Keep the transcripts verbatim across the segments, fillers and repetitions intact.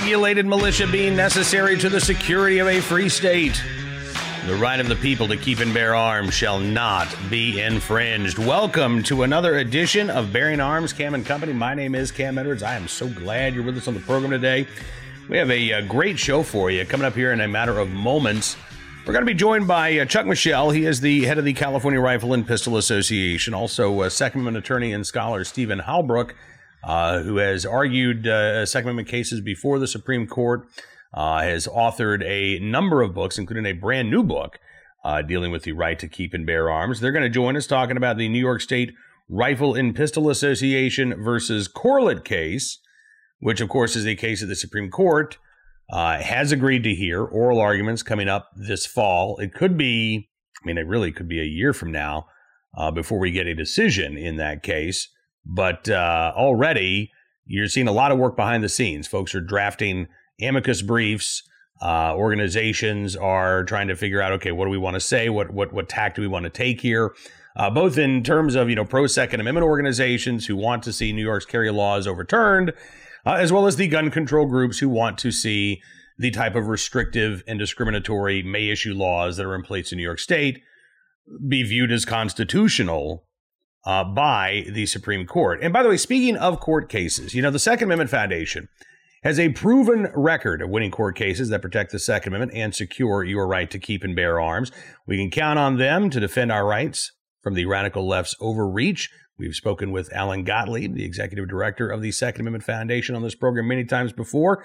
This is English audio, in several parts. regulated militia being necessary to the security of a free state. The right of the people to keep and bear arms shall not be infringed. Welcome to another edition of Bearing Arms, Cam and Company. My name is Cam Edwards. I am so glad you're with us on the program today. We have a, a great show for you coming up here in a matter of moments. We're going to be joined by uh, Chuck Michel. He is the head of the California Rifle and Pistol Association. Also, uh, Second Amendment attorney and scholar Stephen Halbrook, uh, who has argued uh, Second Amendment cases before the Supreme Court. Uh, has authored a number of books, including a brand new book uh, dealing with the right to keep and bear arms. They're going to join us talking about the New York State Rifle and Pistol Association versus Corlett case, which, of course, is a case that the Supreme Court uh, has agreed to hear. Oral arguments coming up this fall. It could be, I mean, it really could be a year from now uh, before we get a decision in that case. But uh, already you're seeing a lot of work behind the scenes. Folks are drafting amicus briefs. Uh, organizations are trying to figure out, okay, what do we want to say? What what what tack do we want to take here? Uh, both in terms of, you know, pro Second Amendment organizations who want to see New York's carry laws overturned, uh, as well as the gun control groups who want to see the type of restrictive and discriminatory may issue laws that are in place in New York State be viewed as constitutional uh, by the Supreme Court. And by the way, speaking of court cases, you know, the Second Amendment Foundation has a proven record of winning court cases that protect the Second Amendment and secure your right to keep and bear arms. We can count on them to defend our rights from the radical left's overreach. We've spoken with Alan Gottlieb, the executive director of the Second Amendment Foundation, on this program many times before.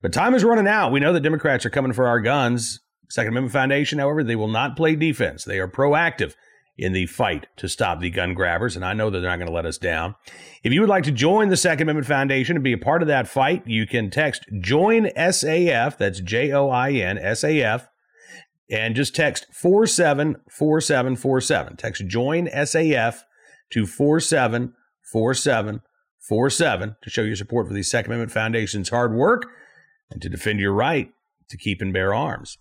But time is running out. We know the Democrats are coming for our guns. Second Amendment Foundation, however, they will not play defense. They are proactive in the fight to stop the gun grabbers, and I know that they're not going to let us down. If you would like to join the Second Amendment Foundation and be a part of that fight, you can text JOIN S A F, that's J O I N S A F, and just text four seven four seven four seven. Text JOIN S A F to four seven four seven four seven to show your support for the Second Amendment Foundation's hard work and to defend your right to keep and bear arms.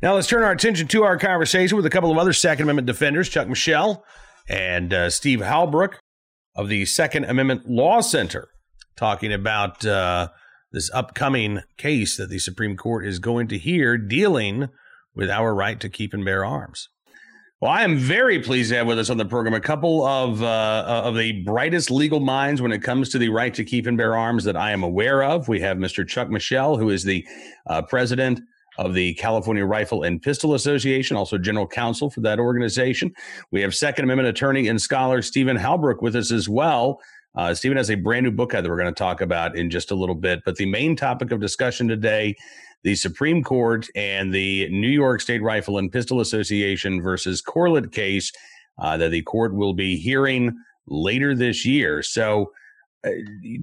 Now let's turn our attention to our conversation with a couple of other Second Amendment defenders, Chuck Michel and uh, Steve Halbrook of the Second Amendment Law Center, talking about uh, this upcoming case that the Supreme Court is going to hear dealing with our right to keep and bear arms. Well, I am very pleased to have with us on the program a couple of uh, of the brightest legal minds when it comes to the right to keep and bear arms that I am aware of. We have Mister Chuck Michel, who is the uh, president of the California Rifle and Pistol Association, also general counsel for that organization. We have Second Amendment attorney and scholar Stephen Halbrook with us as well. Uh, Stephen has a brand new book out that we're going to talk about in just a little bit. But the main topic of discussion today, the Supreme Court and the New York State Rifle and Pistol Association versus Corlett case uh, that the court will be hearing later this year. So, uh,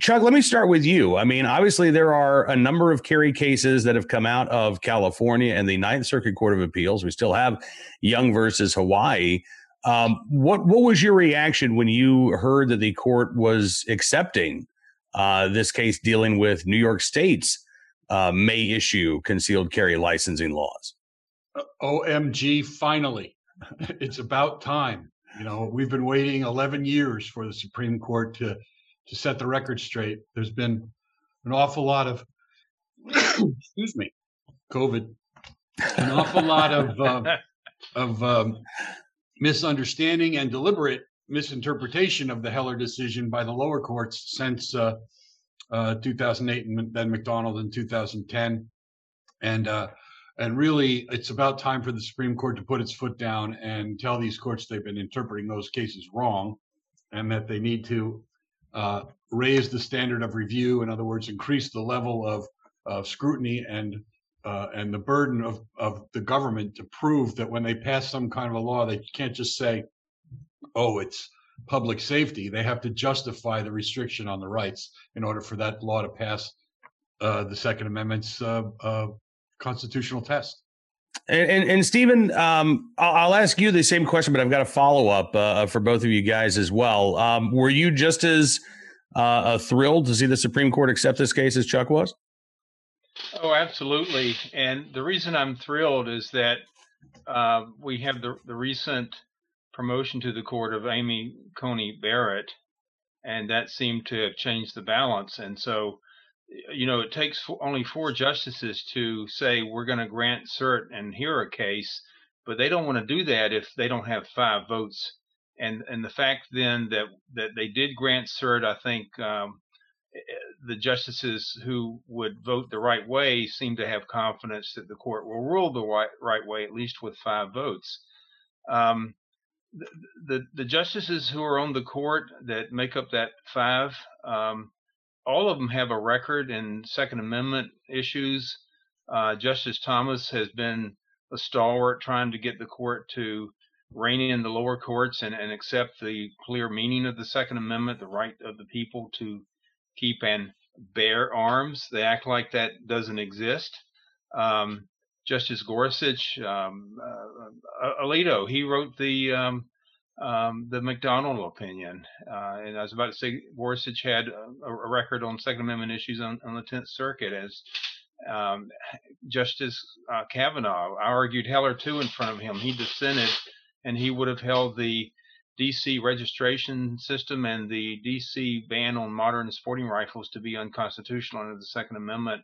Chuck, let me start with you. I mean, obviously, there are a number of carry cases that have come out of California and the Ninth Circuit Court of Appeals. We still have Young versus Hawaii. Um, what what was your reaction when you heard that the court was accepting uh, this case dealing with New York State's Uh, may issue concealed carry licensing laws? O M G, finally. It's about time. You know, we've been waiting eleven years for the Supreme Court to, to set the record straight. There's been an awful lot of, excuse me, COVID, an awful lot of, um, of um, misunderstanding and deliberate misinterpretation of the Heller decision by the lower courts since uh, Uh, two thousand eight and then McDonald in two thousand ten. And uh, and really, it's about time for the Supreme Court to put its foot down and tell these courts they've been interpreting those cases wrong and that they need to uh, raise the standard of review. In other words, increase the level of, of scrutiny and uh, and the burden of, of the government to prove that when they pass some kind of a law, they can't just say, oh, it's public safety. They have to justify the restriction on the rights in order for that law to pass uh, the Second Amendment's uh, uh, constitutional test. And, and, and Stephen, um, I'll, I'll ask you the same question, but I've got a follow up uh, for both of you guys as well. Um, were you just as uh, thrilled to see the Supreme Court accept this case as Chuck was? Oh, absolutely. And the reason I'm thrilled is that uh, we have the, the recent promotion to the court of Amy Coney Barrett, and that seemed to have changed the balance. And so you know, it takes only four justices to say we're going to grant cert and hear a case, but they don't want to do that if they don't have five votes. And and the fact then that that they did grant cert, I think um, the justices who would vote the right way seem to have confidence that the court will rule the right, right way, at least with five votes. Um, the, the the justices who are on the court that make up that five, um, all of them have a record in Second Amendment issues. Uh, Justice Thomas has been a stalwart trying to get the court to rein in the lower courts and, and accept the clear meaning of the Second Amendment, the right of the people to keep and bear arms. They act like that doesn't exist. Um, Justice Gorsuch, um, uh, Alito, he wrote the um, um, the McDonald opinion. Uh, and I was about to say Gorsuch had a, a record on Second Amendment issues on, on the Tenth Circuit, as um, Justice uh, Kavanaugh. I argued Heller, too, in front of him. He dissented, and he would have held the D C registration system and the D C ban on modern sporting rifles to be unconstitutional under the Second Amendment.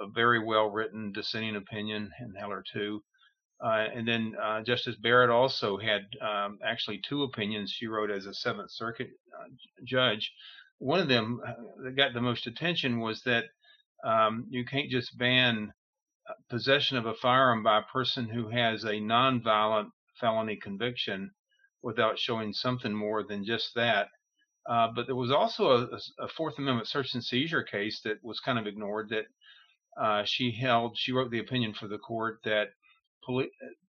A very well-written dissenting opinion in Heller too. Uh, and then uh, Justice Barrett also had um, actually two opinions she wrote as a Seventh Circuit uh, judge. One of them that got the most attention was that um, you can't just ban possession of a firearm by a person who has a nonviolent felony conviction without showing something more than just that. Uh, but there was also a, a Fourth Amendment search and seizure case that was kind of ignored that uh, she held, she wrote the opinion for the court that poli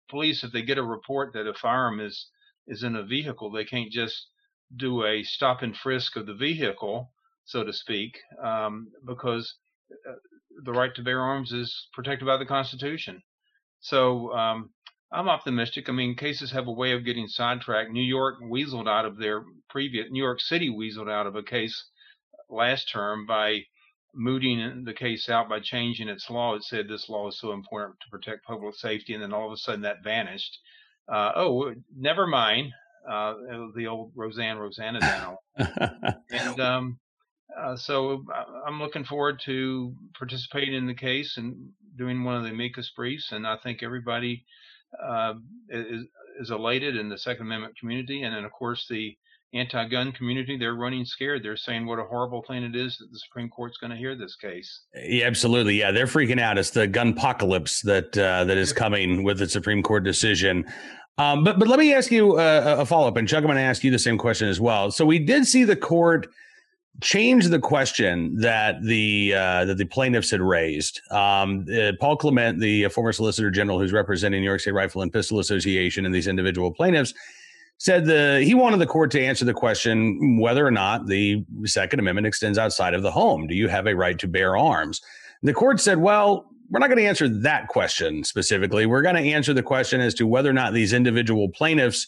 police, if they get a report that a firearm is, is in a vehicle, they can't just do a stop and frisk of the vehicle, so to speak, um, because the right to bear arms is protected by the Constitution. So, um, I'm optimistic. I mean, cases have a way of getting sidetracked. New York weaseled out of their previous, New York City weaseled out of a case last term by mooting the case out by changing its law. It said this law is so important to protect public safety, and then all of a sudden that vanished. Uh, oh, never mind. Uh, the old Roseanne, Rosanna now. and um, uh, so I'm looking forward to participating in the case and doing one of the amicus briefs, and I think everybody Uh, is, is elated in the Second Amendment community. And then, of course, the anti-gun community, they're running scared. They're saying what a horrible thing it is that the Supreme Court's going to hear this case. Yeah, absolutely. Yeah, they're freaking out. It's the gunpocalypse that uh, that is coming with the Supreme Court decision. Um, but, but let me ask you a, a follow-up. And Chuck, I'm going to ask you the same question as well. So we did see the court change the question that the uh, that the plaintiffs had raised. Um, uh, Paul Clement, the former Solicitor General who's representing New York State Rifle and Pistol Association and these individual plaintiffs, said the he wanted the court to answer the question whether or not the Second Amendment extends outside of the home. Do you have a right to bear arms? And the court said, well, we're not going to answer that question specifically. We're going to answer the question as to whether or not these individual plaintiffs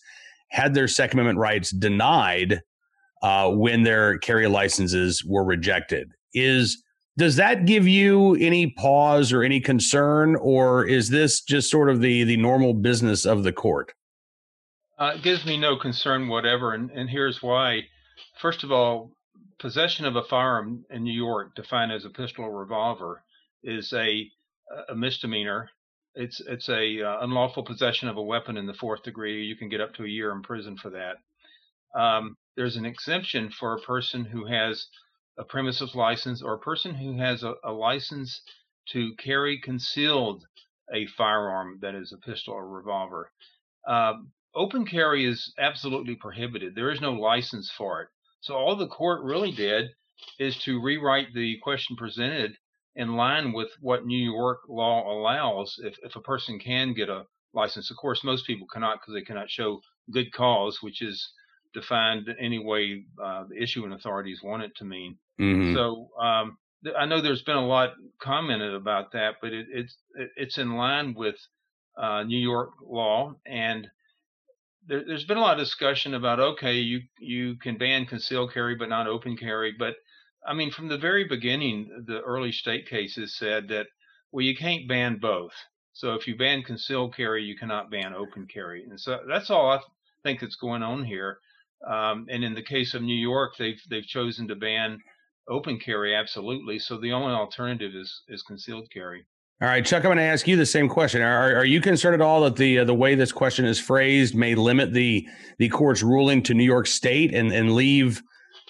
had their Second Amendment rights denied Uh, when their carry licenses were rejected. Is does that give you any pause or any concern, or is this just sort of the the normal business of the court? Uh, it gives me no concern whatever, and, and here's why. First of all, possession of a firearm in New York, defined as a pistol or revolver, is a a misdemeanor. It's it's a uh, unlawful possession of a weapon in the fourth degree. You can get up to a year in prison for that. Um, there's an exemption for a person who has a premises license or a person who has a, a license to carry concealed a firearm that is a pistol or revolver. Uh, open carry is absolutely prohibited. There is no license for it. So all the court really did is to rewrite the question presented in line with what New York law allows if, if a person can get a license. Of course, most people cannot because they cannot show good cause, which is defined any way uh, the issuing authorities want it to mean. Mm-hmm. So um, th I know there's been a lot commented about that, but it, it's it, it's in line with uh, New York law, and there, there's been a lot of discussion about okay, you you can ban concealed carry but not open carry, but I mean from the very beginning, the early state cases said that well you can't ban both. So if you ban concealed carry, you cannot ban open carry, and so that's all I th think that's going on here. Um, and in the case of New York, they've they've chosen to ban open carry, absolutely. So the only alternative is is concealed carry. All right, Chuck, I'm going to ask you the same question. Are are you concerned at all that the uh, the way this question is phrased may limit the the court's ruling to New York State and and leave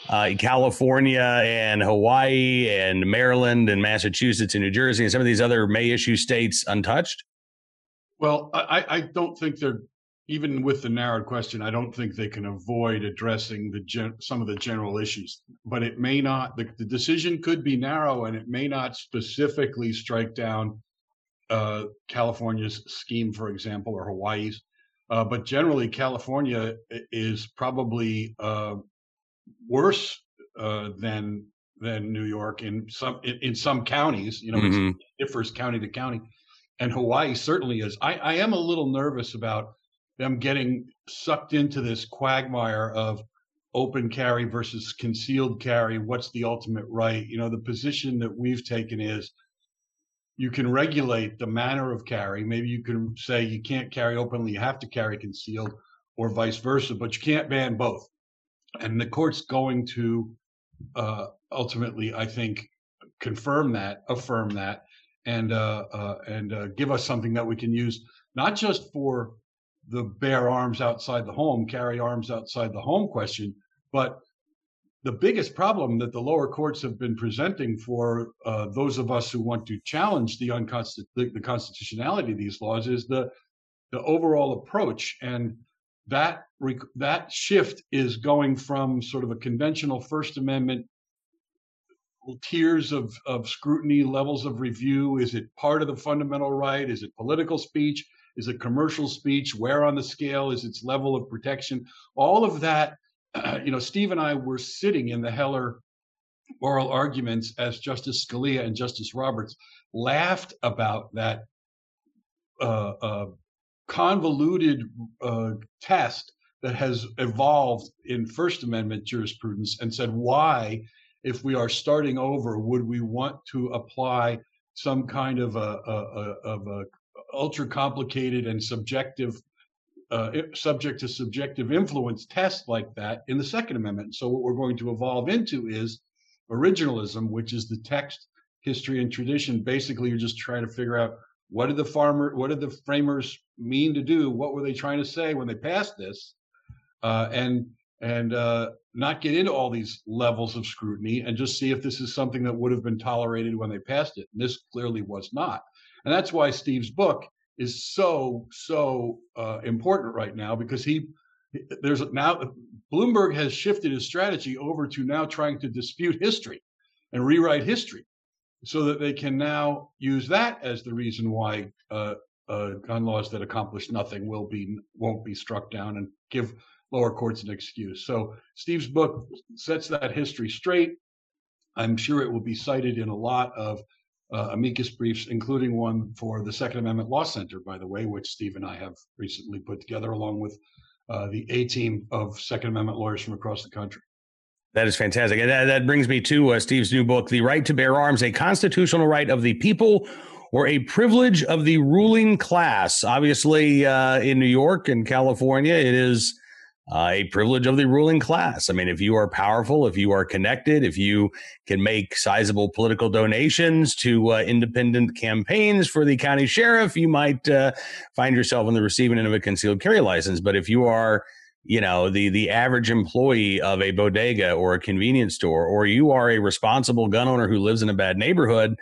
uh, California and Hawaii and Maryland and Massachusetts and New Jersey and some of these other may issue states untouched? Well, I, I don't think they're, even with the narrowed question, I don't think they can avoid addressing the gen, some of the general issues. But it may not, the, the decision could be narrow, and it may not specifically strike down uh, California's scheme, for example, or Hawaii's. Uh, but generally, California is probably uh, worse uh, than than New York in some in, in some counties. You know, mm-hmm. it's, it differs county to county. And Hawaii certainly is. I, I am a little nervous about them getting sucked into this quagmire of open carry versus concealed carry. What's the ultimate right? You know, the position that we've taken is you can regulate the manner of carry. Maybe you can say you can't carry openly, you have to carry concealed, or vice versa, but you can't ban both. And the court's going to uh, ultimately, I think, confirm that, affirm that. and uh, uh, and uh, give us something that we can use, not just for the bear arms outside the home, carry arms outside the home question, but the biggest problem that the lower courts have been presenting for uh, those of us who want to challenge the, unconst- the, the constitutionality of these laws is the the overall approach. And that rec- that shift is going from sort of a conventional First Amendment tiers of, of scrutiny, levels of review. Is it part of the fundamental right? Is it political speech? Is it commercial speech? Where on the scale is its level of protection? All of that, uh, you know, Steve and I were sitting in the Heller oral arguments as Justice Scalia and Justice Roberts laughed about that uh, uh, convoluted uh, test that has evolved in First Amendment jurisprudence and said, why, if we are starting over, would we want to apply some kind of a, a, of a ultra complicated and subjective, uh, subject to subjective influence test like that in the Second Amendment? So what we're going to evolve into is originalism, which is the text, history, and tradition. Basically, you're just trying to figure out what did the farmer, what did the framers mean to do? What were they trying to say when they passed this? Uh, and and uh, not get into all these levels of scrutiny and just see if this is something that would have been tolerated when they passed it. And this clearly was not. And that's why Steve's book is so, so uh, important right now, because he, there's now, Bloomberg has shifted his strategy over to now trying to dispute history and rewrite history so that they can now use that as the reason why uh, uh, gun laws that accomplish nothing will be, won't be struck down, and give lower courts an excuse. So Steve's book sets that history straight. I'm sure it will be cited in a lot of uh, amicus briefs, including one for the Second Amendment Law Center, by the way, which Steve and I have recently put together, along with uh, the A-team of Second Amendment lawyers from across the country. That is fantastic. And that, that brings me to uh, Steve's new book, The Right to Bear Arms, A Constitutional Right of the People or a Privilege of the Ruling Class. Obviously, uh, in New York and California, it is Uh, a privilege of the ruling class. I mean, if you are powerful, if you are connected, if you can make sizable political donations to uh, independent campaigns for the county sheriff, you might uh, find yourself on the receiving end of a concealed carry license. But if you are, you know, the the average employee of a bodega or a convenience store, or you are a responsible gun owner who lives in a bad neighborhood,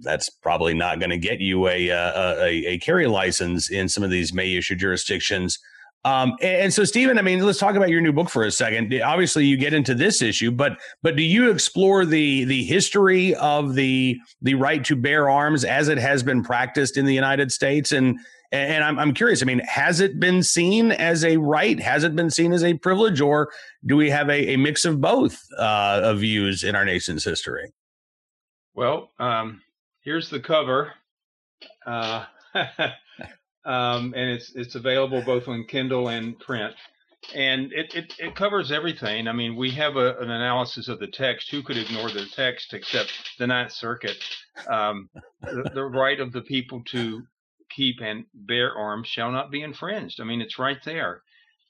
that's probably not going to get you a, a, a, a carry license in some of these may issue jurisdictions. Um, and so, Stephen, I mean, let's talk about your new book for a second. Obviously, you get into this issue, but but do you explore the the history of the the right to bear arms as it has been practiced in the United States? And and I'm I'm curious. I mean, has it been seen as a right? Has it been seen as a privilege, or do we have a, a mix of both uh, of views in our nation's history? Well, um, here's the cover. Uh, Um, and it's it's available both on Kindle and print, and it, it, it covers everything. I mean, we have a, an analysis of the text. Who could ignore the text except the Ninth Circuit? Um, the, the right of the people to keep and bear arms shall not be infringed. I mean, it's right there.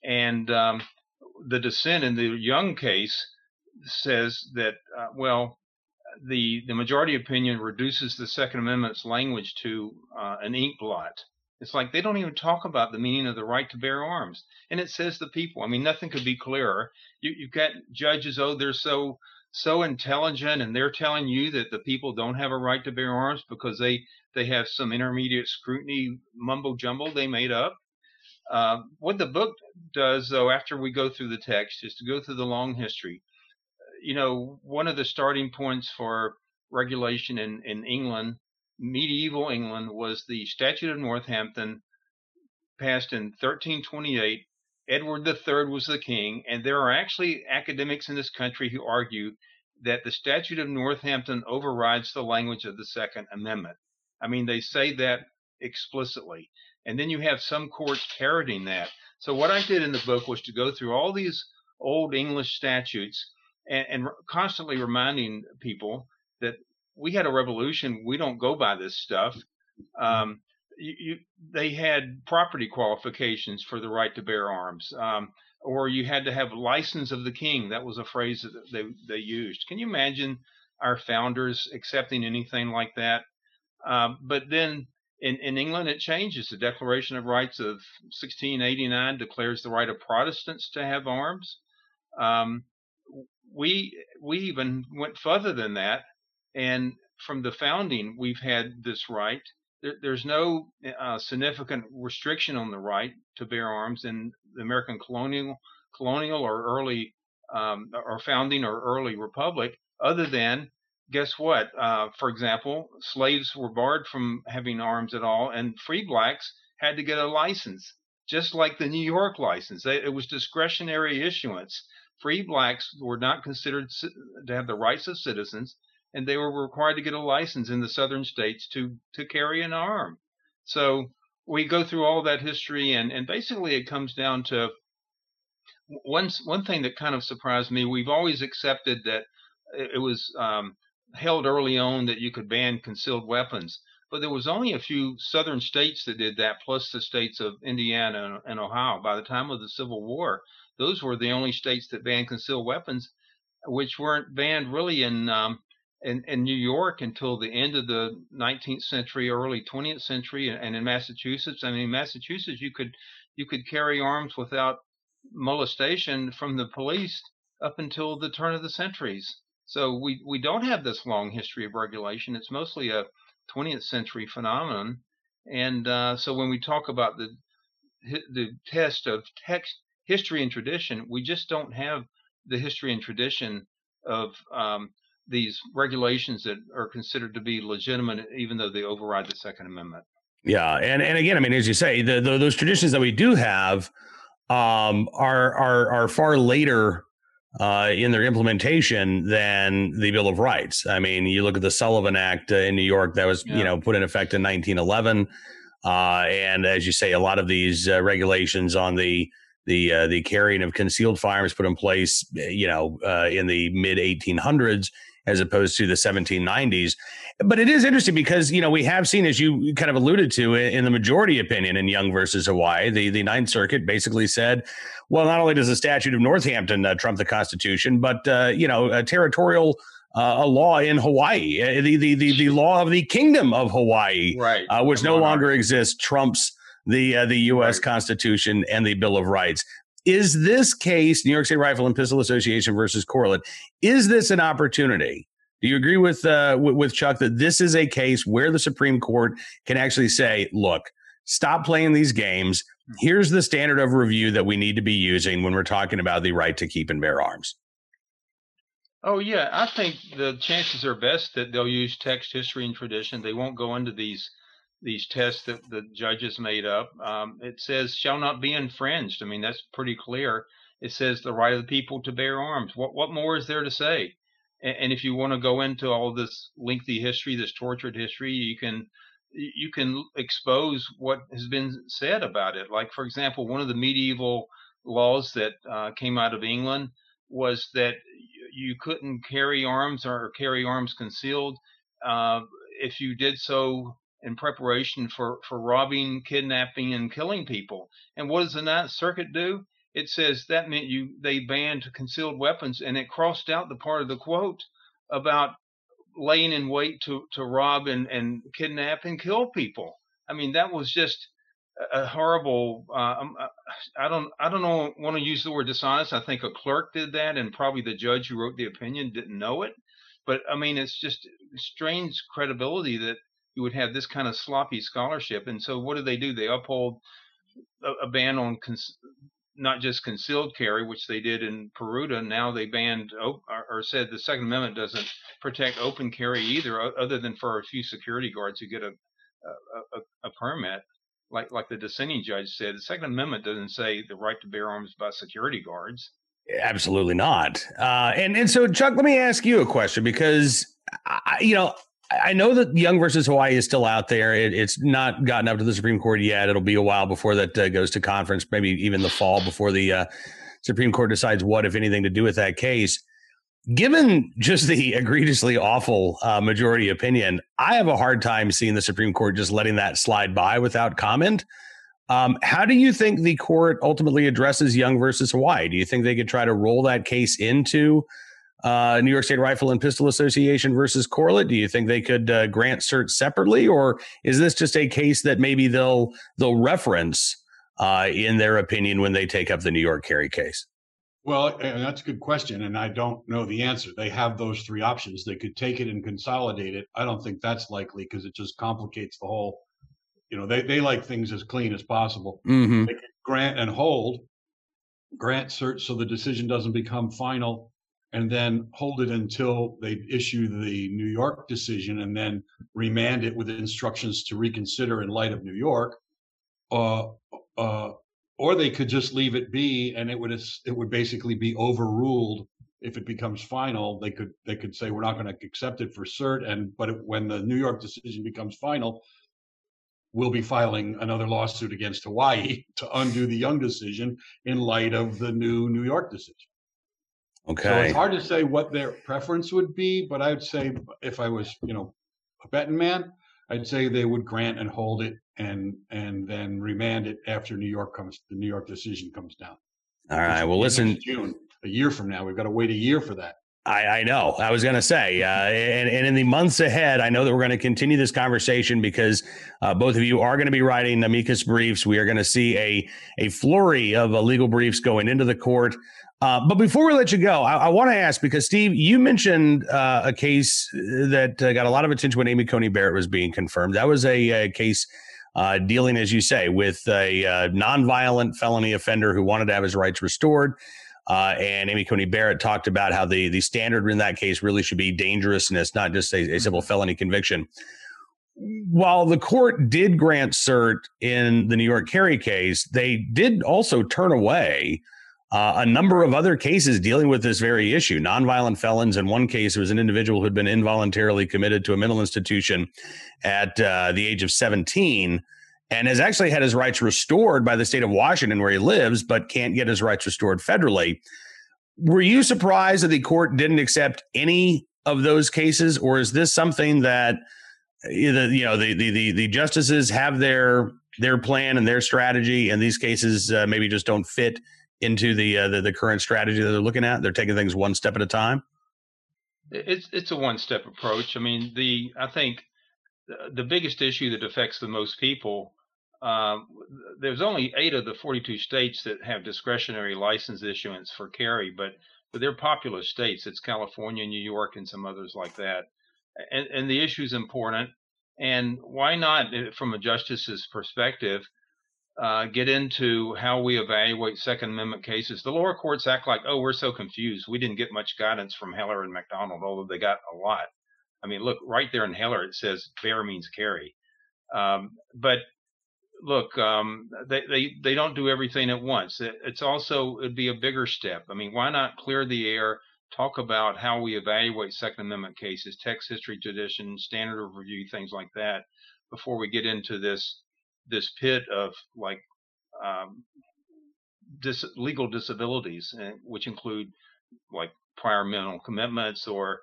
And um, the dissent in the Young case says that, uh, well, the the majority opinion reduces the Second Amendment's language to uh, an ink blot. It's like they don't even talk about the meaning of the right to bear arms. And it says the people. I mean, nothing could be clearer. You, you've got judges, oh, they're so so intelligent, and they're telling you that the people don't have a right to bear arms because they, they have some intermediate scrutiny mumbo-jumbo they made up. Uh, what the book does, though, after we go through the text, is to go through the long history. You know, one of the starting points for regulation in, in England, medieval England, was the Statute of Northampton, passed in thirteen twenty-eight. Edward the Third was the king, and there are actually academics in this country who argue that the Statute of Northampton overrides the language of the Second Amendment. I mean, they say that explicitly. And then you have some courts parroting that. So what I did in the book was to go through all these old English statutes and, and constantly reminding people that we had a revolution. We don't go by this stuff. Um, You, you, they had property qualifications for the right to bear arms, um, or you had to have license of the king. That was a phrase that they, they used. Can you imagine our founders accepting anything like that? Uh, but then in, in England, it changes. The Declaration of Rights of sixteen eighty-nine declares the right of Protestants to have arms. Um, we, we even went further than that. And from the founding, we've had this right. There's no uh, significant restriction on the right to bear arms in the American colonial, colonial or early, um, or founding or early republic, other than, guess what? Uh, for example, slaves were barred from having arms at all, and free blacks had to get a license, just like the New York license. It was discretionary issuance. Free blacks were not considered to have the rights of citizens, and they were required to get a license in the southern states to, to carry an arm. So we go through all that history, and, and basically it comes down to one, one thing that kind of surprised me. We've always accepted that it was um, held early on that you could ban concealed weapons, but there was only a few southern states that did that, plus the states of Indiana and Ohio. By the time of the Civil War, those were the only states that banned concealed weapons, which weren't banned really in um, – In, in New York until the end of the nineteenth century, early twentieth century, and in Massachusetts. I mean, in Massachusetts, you could you could carry arms without molestation from the police up until the turn of the centuries. So we, we don't have this long history of regulation. It's mostly a twentieth century phenomenon. And uh, so when we talk about the the test of text, history, and tradition, we just don't have the history and tradition of um, these regulations that are considered to be legitimate, even though they override the Second Amendment. Yeah. And, and again, I mean, as you say, the, the, those traditions that we do have um, are, are, are far later uh, in their implementation than the Bill of Rights. I mean, you look at the Sullivan Act uh, in New York that was, yeah. you know, put in effect in nineteen eleven. Uh, and as you say, a lot of these uh, regulations on the the uh, the carrying of concealed firearms put in place, you know, uh, in the mid eighteen hundreds. As opposed to the seventeen nineties. But it is interesting because, you know, we have seen, as you kind of alluded to in the majority opinion in Young versus Hawaii, the, the Ninth Circuit basically said, well, not only does the Statute of Northampton uh, trump the Constitution, but, uh, you know, a territorial uh, a law in Hawaii, uh, the, the, the, the law of the Kingdom of Hawaii, right. uh, which no longer exists, trumps the, uh, the U S Right. Constitution and the Bill of Rights. Is this case, New York State Rifle and Pistol Association versus Corlett, is this an opportunity? Do you agree with uh, w- with Chuck that this is a case where the Supreme Court can actually say, look, stop playing these games. Here's the standard of review that we need to be using when we're talking about the right to keep and bear arms? Oh, yeah. I think the chances are best that they'll use text, history, and tradition. They won't go into these these tests that the judges made up. Um, it says shall not be infringed. I mean, that's pretty clear. It says the right of the people to bear arms. What what more is there to say? And, and if you want to go into all this lengthy history, this tortured history, you can you can expose what has been said about it. Like, for example, one of the medieval laws that uh, came out of England was that you couldn't carry arms or carry arms concealed uh, if you did so in preparation for, for robbing, kidnapping, and killing people. And what does the Ninth Circuit do? it says that meant you they banned concealed weapons, and it crossed out the part of the quote about laying in wait to, to rob and, and kidnap and kill people. I mean, that was just a horrible, uh, I don't I don't know, want to use the word dishonest. I think a clerk did that, and probably the judge who wrote the opinion didn't know it. But, I mean, it's just strange credibility that you would have this kind of sloppy scholarship. And so what do they do? They uphold a, a ban on cons- not just concealed carry, which they did in Peruta. Now they banned op- or said the Second Amendment doesn't protect open carry either, other than for a few security guards who get a, a, a, a permit. Like like the dissenting judge said, the Second Amendment doesn't say the right to bear arms by security guards. Absolutely not. Uh, and and so, Chuck, let me ask you a question, because, I, you know, I know that Young versus Hawaii is still out there. It, it's not gotten up to the Supreme Court yet. It'll be a while before that uh, goes to conference, maybe even the fall before the uh, Supreme Court decides what, if anything, to do with that case. Given just the egregiously awful uh, majority opinion, I have a hard time seeing the Supreme Court just letting that slide by without comment. Um, how do you think the court ultimately addresses Young versus Hawaii? Do you think they could try to roll that case into uh, New York State Rifle and Pistol Association versus Corlett? Do you think they could uh, grant cert separately, or is this just a case that maybe they'll they'll reference uh, in their opinion when they take up the New York carry case? Well, that's a good question, and I don't know the answer. They have those three options. They could take it and consolidate it. I don't think that's likely, because it just complicates the whole, you know, they, they like things as clean as possible. Mm-hmm. They could grant and hold, grant cert so the decision doesn't become final, and then hold it until they issue the New York decision, and then remand it with instructions to reconsider in light of New York. Uh, uh, Or they could just leave it be, and it would it would basically be overruled if it becomes final. They could they could say we're not going to accept it for cert, and but it, when the New York decision becomes final, we'll be filing another lawsuit against Hawaii to undo the Young decision in light of the new New York decision. Okay. So it's hard to say what their preference would be, but I'd say if I was you know a betting man, I'd say they would grant and hold it, and and then remand it after New York comes, the New York decision comes down. All right. Well, listen, June, a year from now, we've got to wait a year for that. I, I know. I was going to say, uh, and, and in the months ahead, I know that we're going to continue this conversation, because uh, both of you are going to be writing amicus briefs. We are going to see a a flurry of uh, legal briefs going into the court. Uh, but before we let you go, I, I want to ask, because, Steve, you mentioned uh, a case that uh, got a lot of attention when Amy Coney Barrett was being confirmed. That was a, a case uh, dealing, as you say, with a uh, nonviolent felony offender who wanted to have his rights restored. Uh, and Amy Coney Barrett talked about how the, the standard in that case really should be dangerousness, not just a, a civil felony conviction. While the court did grant cert in the New York carry case, they did also turn away Uh, a number of other cases dealing with this very issue, nonviolent felons. In one case, it was an individual who had been involuntarily committed to a mental institution at uh, the age of seventeen and has actually had his rights restored by the state of Washington, where he lives, but can't get his rights restored federally. Were you surprised that the court didn't accept any of those cases, or is this something that either, you know, the the the, the justices have their their plan and their strategy, and these cases uh, maybe just don't fit into the, uh, the the current strategy that they're looking at? They're taking things one step at a time. It's it's a one step approach. I mean, the I think the biggest issue that affects the most people. Uh, there's only eight of the forty-two states that have discretionary license issuance for carry, but but they're popular states. It's California, New York, and some others like that. And and the issue is important. And why not, from a justice's perspective, Uh, get into how we evaluate Second Amendment cases? The lower courts act like, oh, we're so confused. We didn't get much guidance from Heller and McDonald, although they got a lot. I mean, look, right there in Heller, it says bear means carry. Um, but look, um, they, they, they don't do everything at once. It, it's also, it'd be a bigger step. I mean, why not clear the air, talk about how we evaluate Second Amendment cases, text, history, tradition, standard of review, things like that, before we get into this this pit of like um, dis- legal disabilities, which include like prior mental commitments or,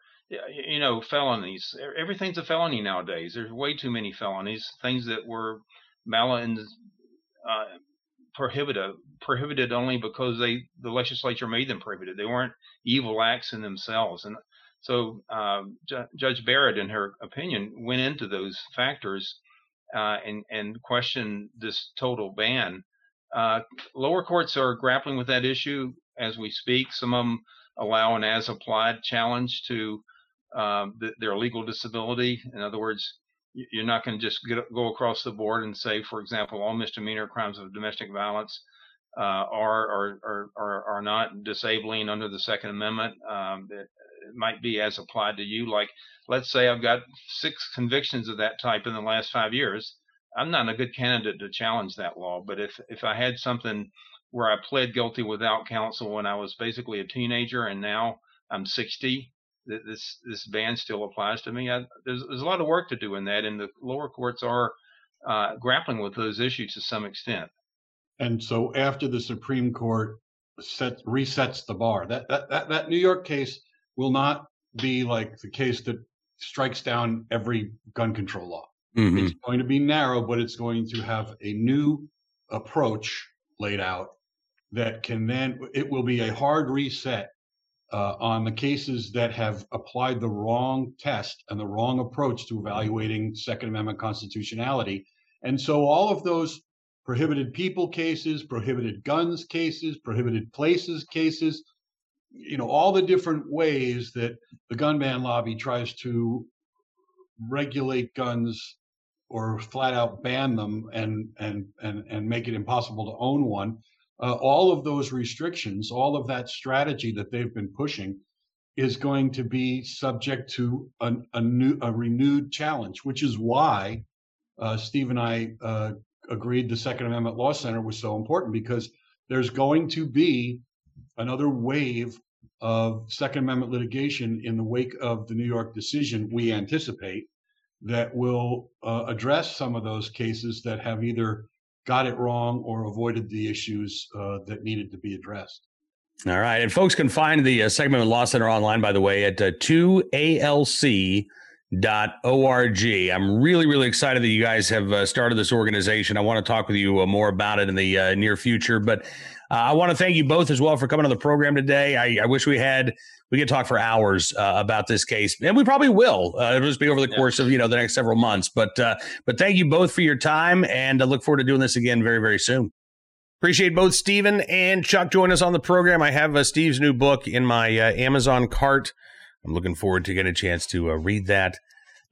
you know, felonies. Everything's a felony nowadays. There's way too many felonies, things that were malin uh, prohibitive prohibited only because they the legislature made them prohibited. They weren't evil acts in themselves. And so uh, J- Judge Barrett, in her opinion, went into those factors uh, and, and questioned this total ban. Uh, lower courts are grappling with that issue as we speak. Some of them allow an as-applied challenge to uh, th- their legal disability. In other words, you're not going to just get, go across the board and say, for example, all misdemeanor crimes of domestic violence uh, are, are, are, are, are not disabling under the Second Amendment. Um, it, it might be as applied to you. Like, let's say I've got six convictions of that type in the last five years. I'm not a good candidate to challenge that law. But if, if I had something where I pled guilty without counsel when I was basically a teenager and now I'm sixty, This this ban still applies to me. I, there's there's a lot of work to do in that, and the lower courts are uh, grappling with those issues to some extent. And so, after the Supreme Court set, resets the bar, that, that that that New York case will not be like the case that strikes down every gun control law. Mm-hmm. It's going to be narrow, but it's going to have a new approach laid out that can then it will be a hard reset. Uh, on the cases that have applied the wrong test and the wrong approach to evaluating Second Amendment constitutionality. And so all of those prohibited people cases, prohibited guns cases, prohibited places cases, you know, all the different ways that the gun ban lobby tries to regulate guns or flat out ban them and and and, and make it impossible to own one. Uh, all of those restrictions, all of that strategy that they've been pushing is going to be subject to an, a new, a renewed challenge, which is why uh, Steve and I uh, agreed the Second Amendment Law Center was so important, because there's going to be another wave of Second Amendment litigation in the wake of the New York decision, we anticipate, that will uh, address some of those cases that have either got it wrong or avoided the issues uh, that needed to be addressed. All right. And folks can find the uh, Second Amendment Law Center online, by the way, at uh, two A L C dot org. I'm really, really excited that you guys have uh, started this organization. I want to talk with you uh, more about it in the uh, near future, but uh, I want to thank you both as well for coming on the program today. I, I wish we had, we could talk for hours uh, about this case, and we probably will. Uh, it'll just be over the course of, you know, the next several months, but, uh, but thank you both for your time, and I look forward to doing this again very, very soon. Appreciate both Stephen and Chuck joining us on the program. I have uh, Steve's new book in my uh, Amazon cart. I'm looking forward to getting a chance to uh, read that.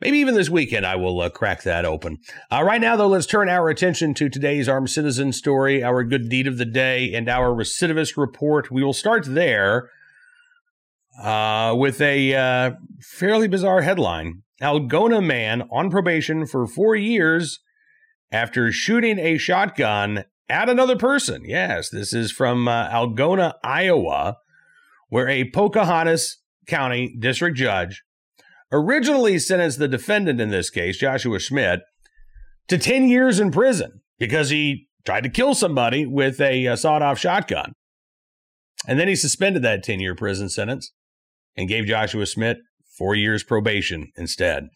Maybe even this weekend, I will uh, crack that open. Uh, right now, though, let's turn our attention to today's Armed Citizen story, our good deed of the day, and our recidivist report. We will start there uh, with a uh, fairly bizarre headline. Algona man on probation for four years after shooting a shotgun at another person. Yes, this is from uh, Algona, Iowa, where a Pocahontas County district judge originally sentenced the defendant in this case, Joshua Schmidt, to ten years in prison because he tried to kill somebody with a uh, sawed-off shotgun. And then he suspended that ten-year prison sentence and gave Joshua Schmidt four years probation instead.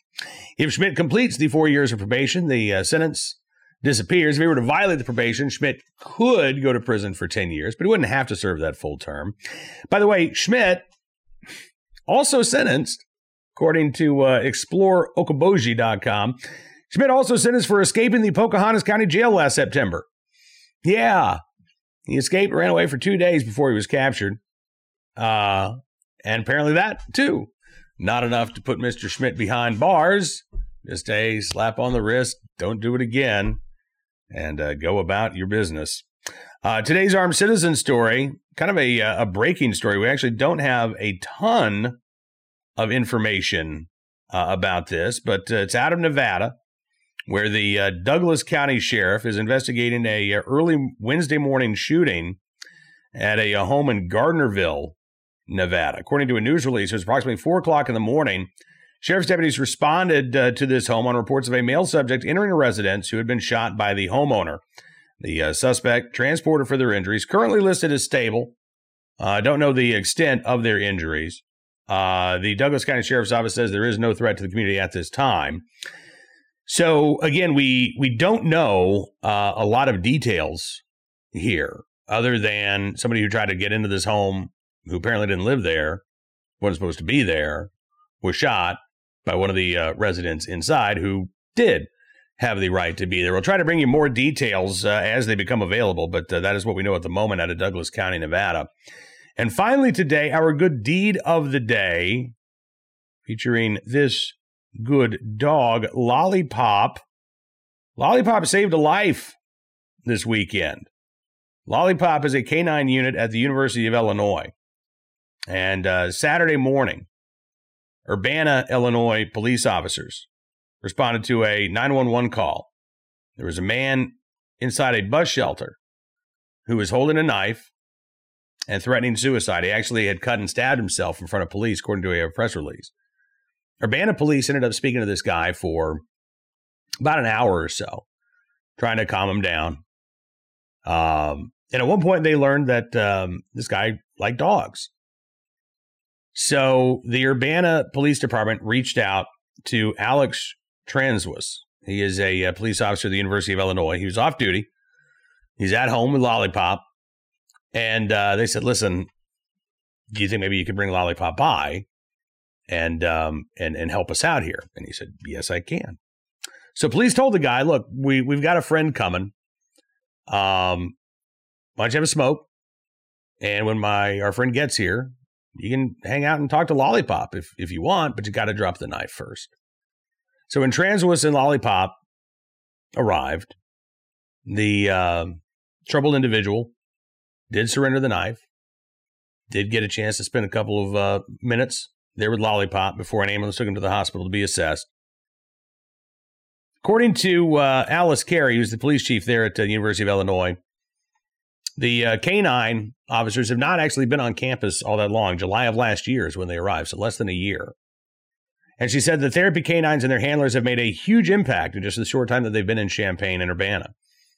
If Schmidt completes the four years of probation, the uh, sentence disappears. If he were to violate the probation, Schmidt could go to prison for ten years, but he wouldn't have to serve that full term. By the way, Schmidt also sentenced, according to uh, explore okoboji dot com, Schmidt also sentenced for escaping the Pocahontas County Jail last September. Yeah, he escaped, ran away for two days before he was captured. Uh, and apparently that, too, not enough to put Mister Schmidt behind bars. Just a slap on the wrist, don't do it again, and uh, go about your business. Uh, today's Armed Citizen story, kind of a, a breaking story. We actually don't have a ton of information uh, about this, but uh, it's out of Nevada, where the uh, Douglas County Sheriff is investigating a uh, early Wednesday morning shooting at a, a home in Gardnerville, Nevada. According to a news release, it was approximately four o'clock in the morning. Sheriff's deputies responded uh, to this home on reports of a male subject entering a residence who had been shot by the homeowner. The uh, suspect, transported for their injuries, currently listed as stable. Uh, don't know the extent of their injuries. Uh, the Douglas County Sheriff's Office says there is no threat to the community at this time. So, again, we we don't know uh, a lot of details here. other than somebody who tried to get into this home, who apparently didn't live there, wasn't supposed to be there, was shot by one of the uh, residents inside who did have the right to be there. We'll try to bring you more details uh, as they become available, but uh, that is what we know at the moment out of Douglas County, Nevada. And finally today, our good deed of the day, featuring this good dog, Lollipop. Lollipop saved a life this weekend. Lollipop is a canine unit at the University of Illinois. And uh, Saturday morning, Urbana, Illinois police officers responded to a nine one one call. There was a man inside a bus shelter who was holding a knife and threatening suicide. He actually had cut and stabbed himself in front of police, according to a press release. Urbana police ended up speaking to this guy for about an hour or so, trying to calm him down. Um, and at one point, they learned that um, this guy liked dogs. So the Urbana Police Department reached out to Alex Transwiss. He is a, a police officer at the University of Illinois. He was off duty. He's at home with Lollipop. And uh, they said, listen, do you think maybe you could bring Lollipop by and, um, and, and help us out here? And he said, yes, I can. So police told the guy, look, we, we've got a friend coming. Um, why don't you have a smoke? And when my our friend gets here, you can hang out and talk to Lollipop if, if you want, but you got to drop the knife first. So when Transwiss and Lollipop arrived, the uh, troubled individual did surrender the knife, did get a chance to spend a couple of uh, minutes there with Lollipop before an ambulance took him to the hospital to be assessed. According to uh, Alice Carey, who's the police chief there at the University of Illinois, the uh, K nine officers have not actually been on campus all that long. July of last year is when they arrived, so less than a year. And she said the therapy K nines and their handlers have made a huge impact in just the short time that they've been in Champaign and Urbana.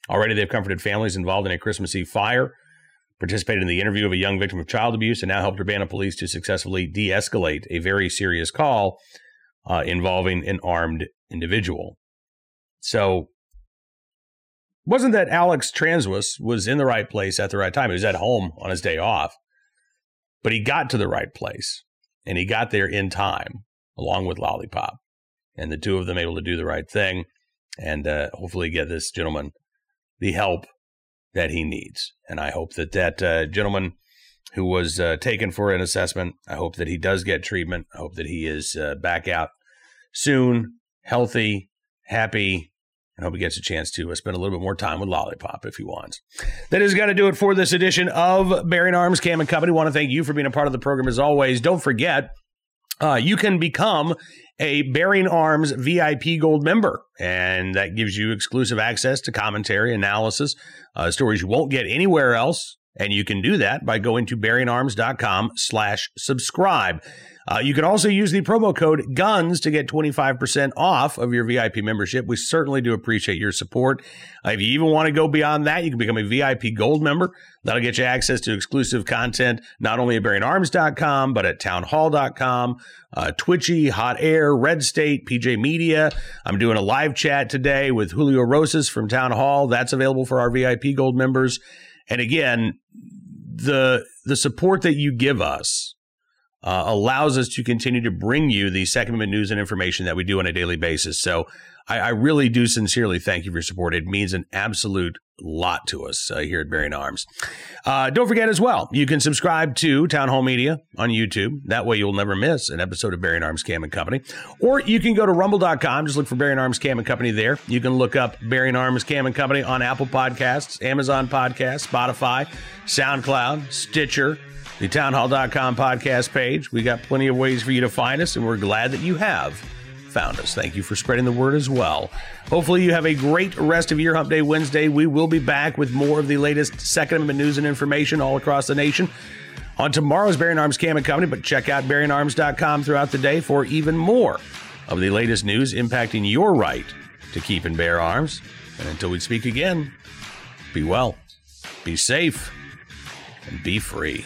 Already they've comforted families involved in a Christmas Eve fire, participated in the interview of a young victim of child abuse, and now helped Urbana police to successfully de-escalate a very serious call uh, involving an armed individual. So it wasn't that Alex Transwiss was in the right place at the right time. He was at home on his day off, but he got to the right place, and he got there in time, along with Lollipop, and the two of them able to do the right thing and uh, hopefully get this gentleman the help that he needs. And I hope that that uh, gentleman who was uh, taken for an assessment, I hope that he does get treatment. I hope that he is uh, back out soon, healthy, happy, and hope he gets a chance to uh, spend a little bit more time with Lollipop if he wants. That is going to do it for this edition of Bearing Arms, Cam and Company. I want to thank you for being a part of the program as always. Don't forget, uh, you can become a Bearing Arms V I P Gold member, and that gives you exclusive access to commentary, analysis, uh, stories you won't get anywhere else. And you can do that by going to bearingarms.com slash subscribe. Uh, you can also use the promo code GUNS to get twenty-five percent off of your V I P membership. We certainly do appreciate your support. Uh, if you even want to go beyond that, you can become a V I P Gold member. That'll get you access to exclusive content, not only at bearing arms dot com, but at town hall dot com, uh, Twitchy, Hot Air, Red State, P J Media. I'm doing a live chat today with Julio Rosas from Town Hall. That's available for our V I P Gold members. And again, the the support that you give us uh, allows us to continue to bring you the Second Amendment news and information that we do on a daily basis. So I, I really do sincerely thank you for your support. It means an absolute lot to us uh, here at Bearing Arms. Uh, don't forget as well, you can subscribe to Town Hall Media on YouTube. That way you'll never miss an episode of Bearing Arms, Cam and Company. Or you can go to rumble dot com. Just look for Bearing Arms, Cam and Company there. You can look up Bearing Arms, Cam and Company on Apple Podcasts, Amazon Podcasts, Spotify, SoundCloud, Stitcher, the town hall dot com podcast page. We got plenty of ways for you to find us, and we're glad that you have found us. Thank you for spreading the word as well. Hopefully you have a great rest of your Hump Day Wednesday. We will be back with more of the latest Second Amendment news and information all across the nation on tomorrow's Bearing Arms, Cam and Company, but check out bearing arms dot com throughout the day for even more of the latest news impacting your right to keep and bear arms. And until we speak again, be well, be safe, and be free.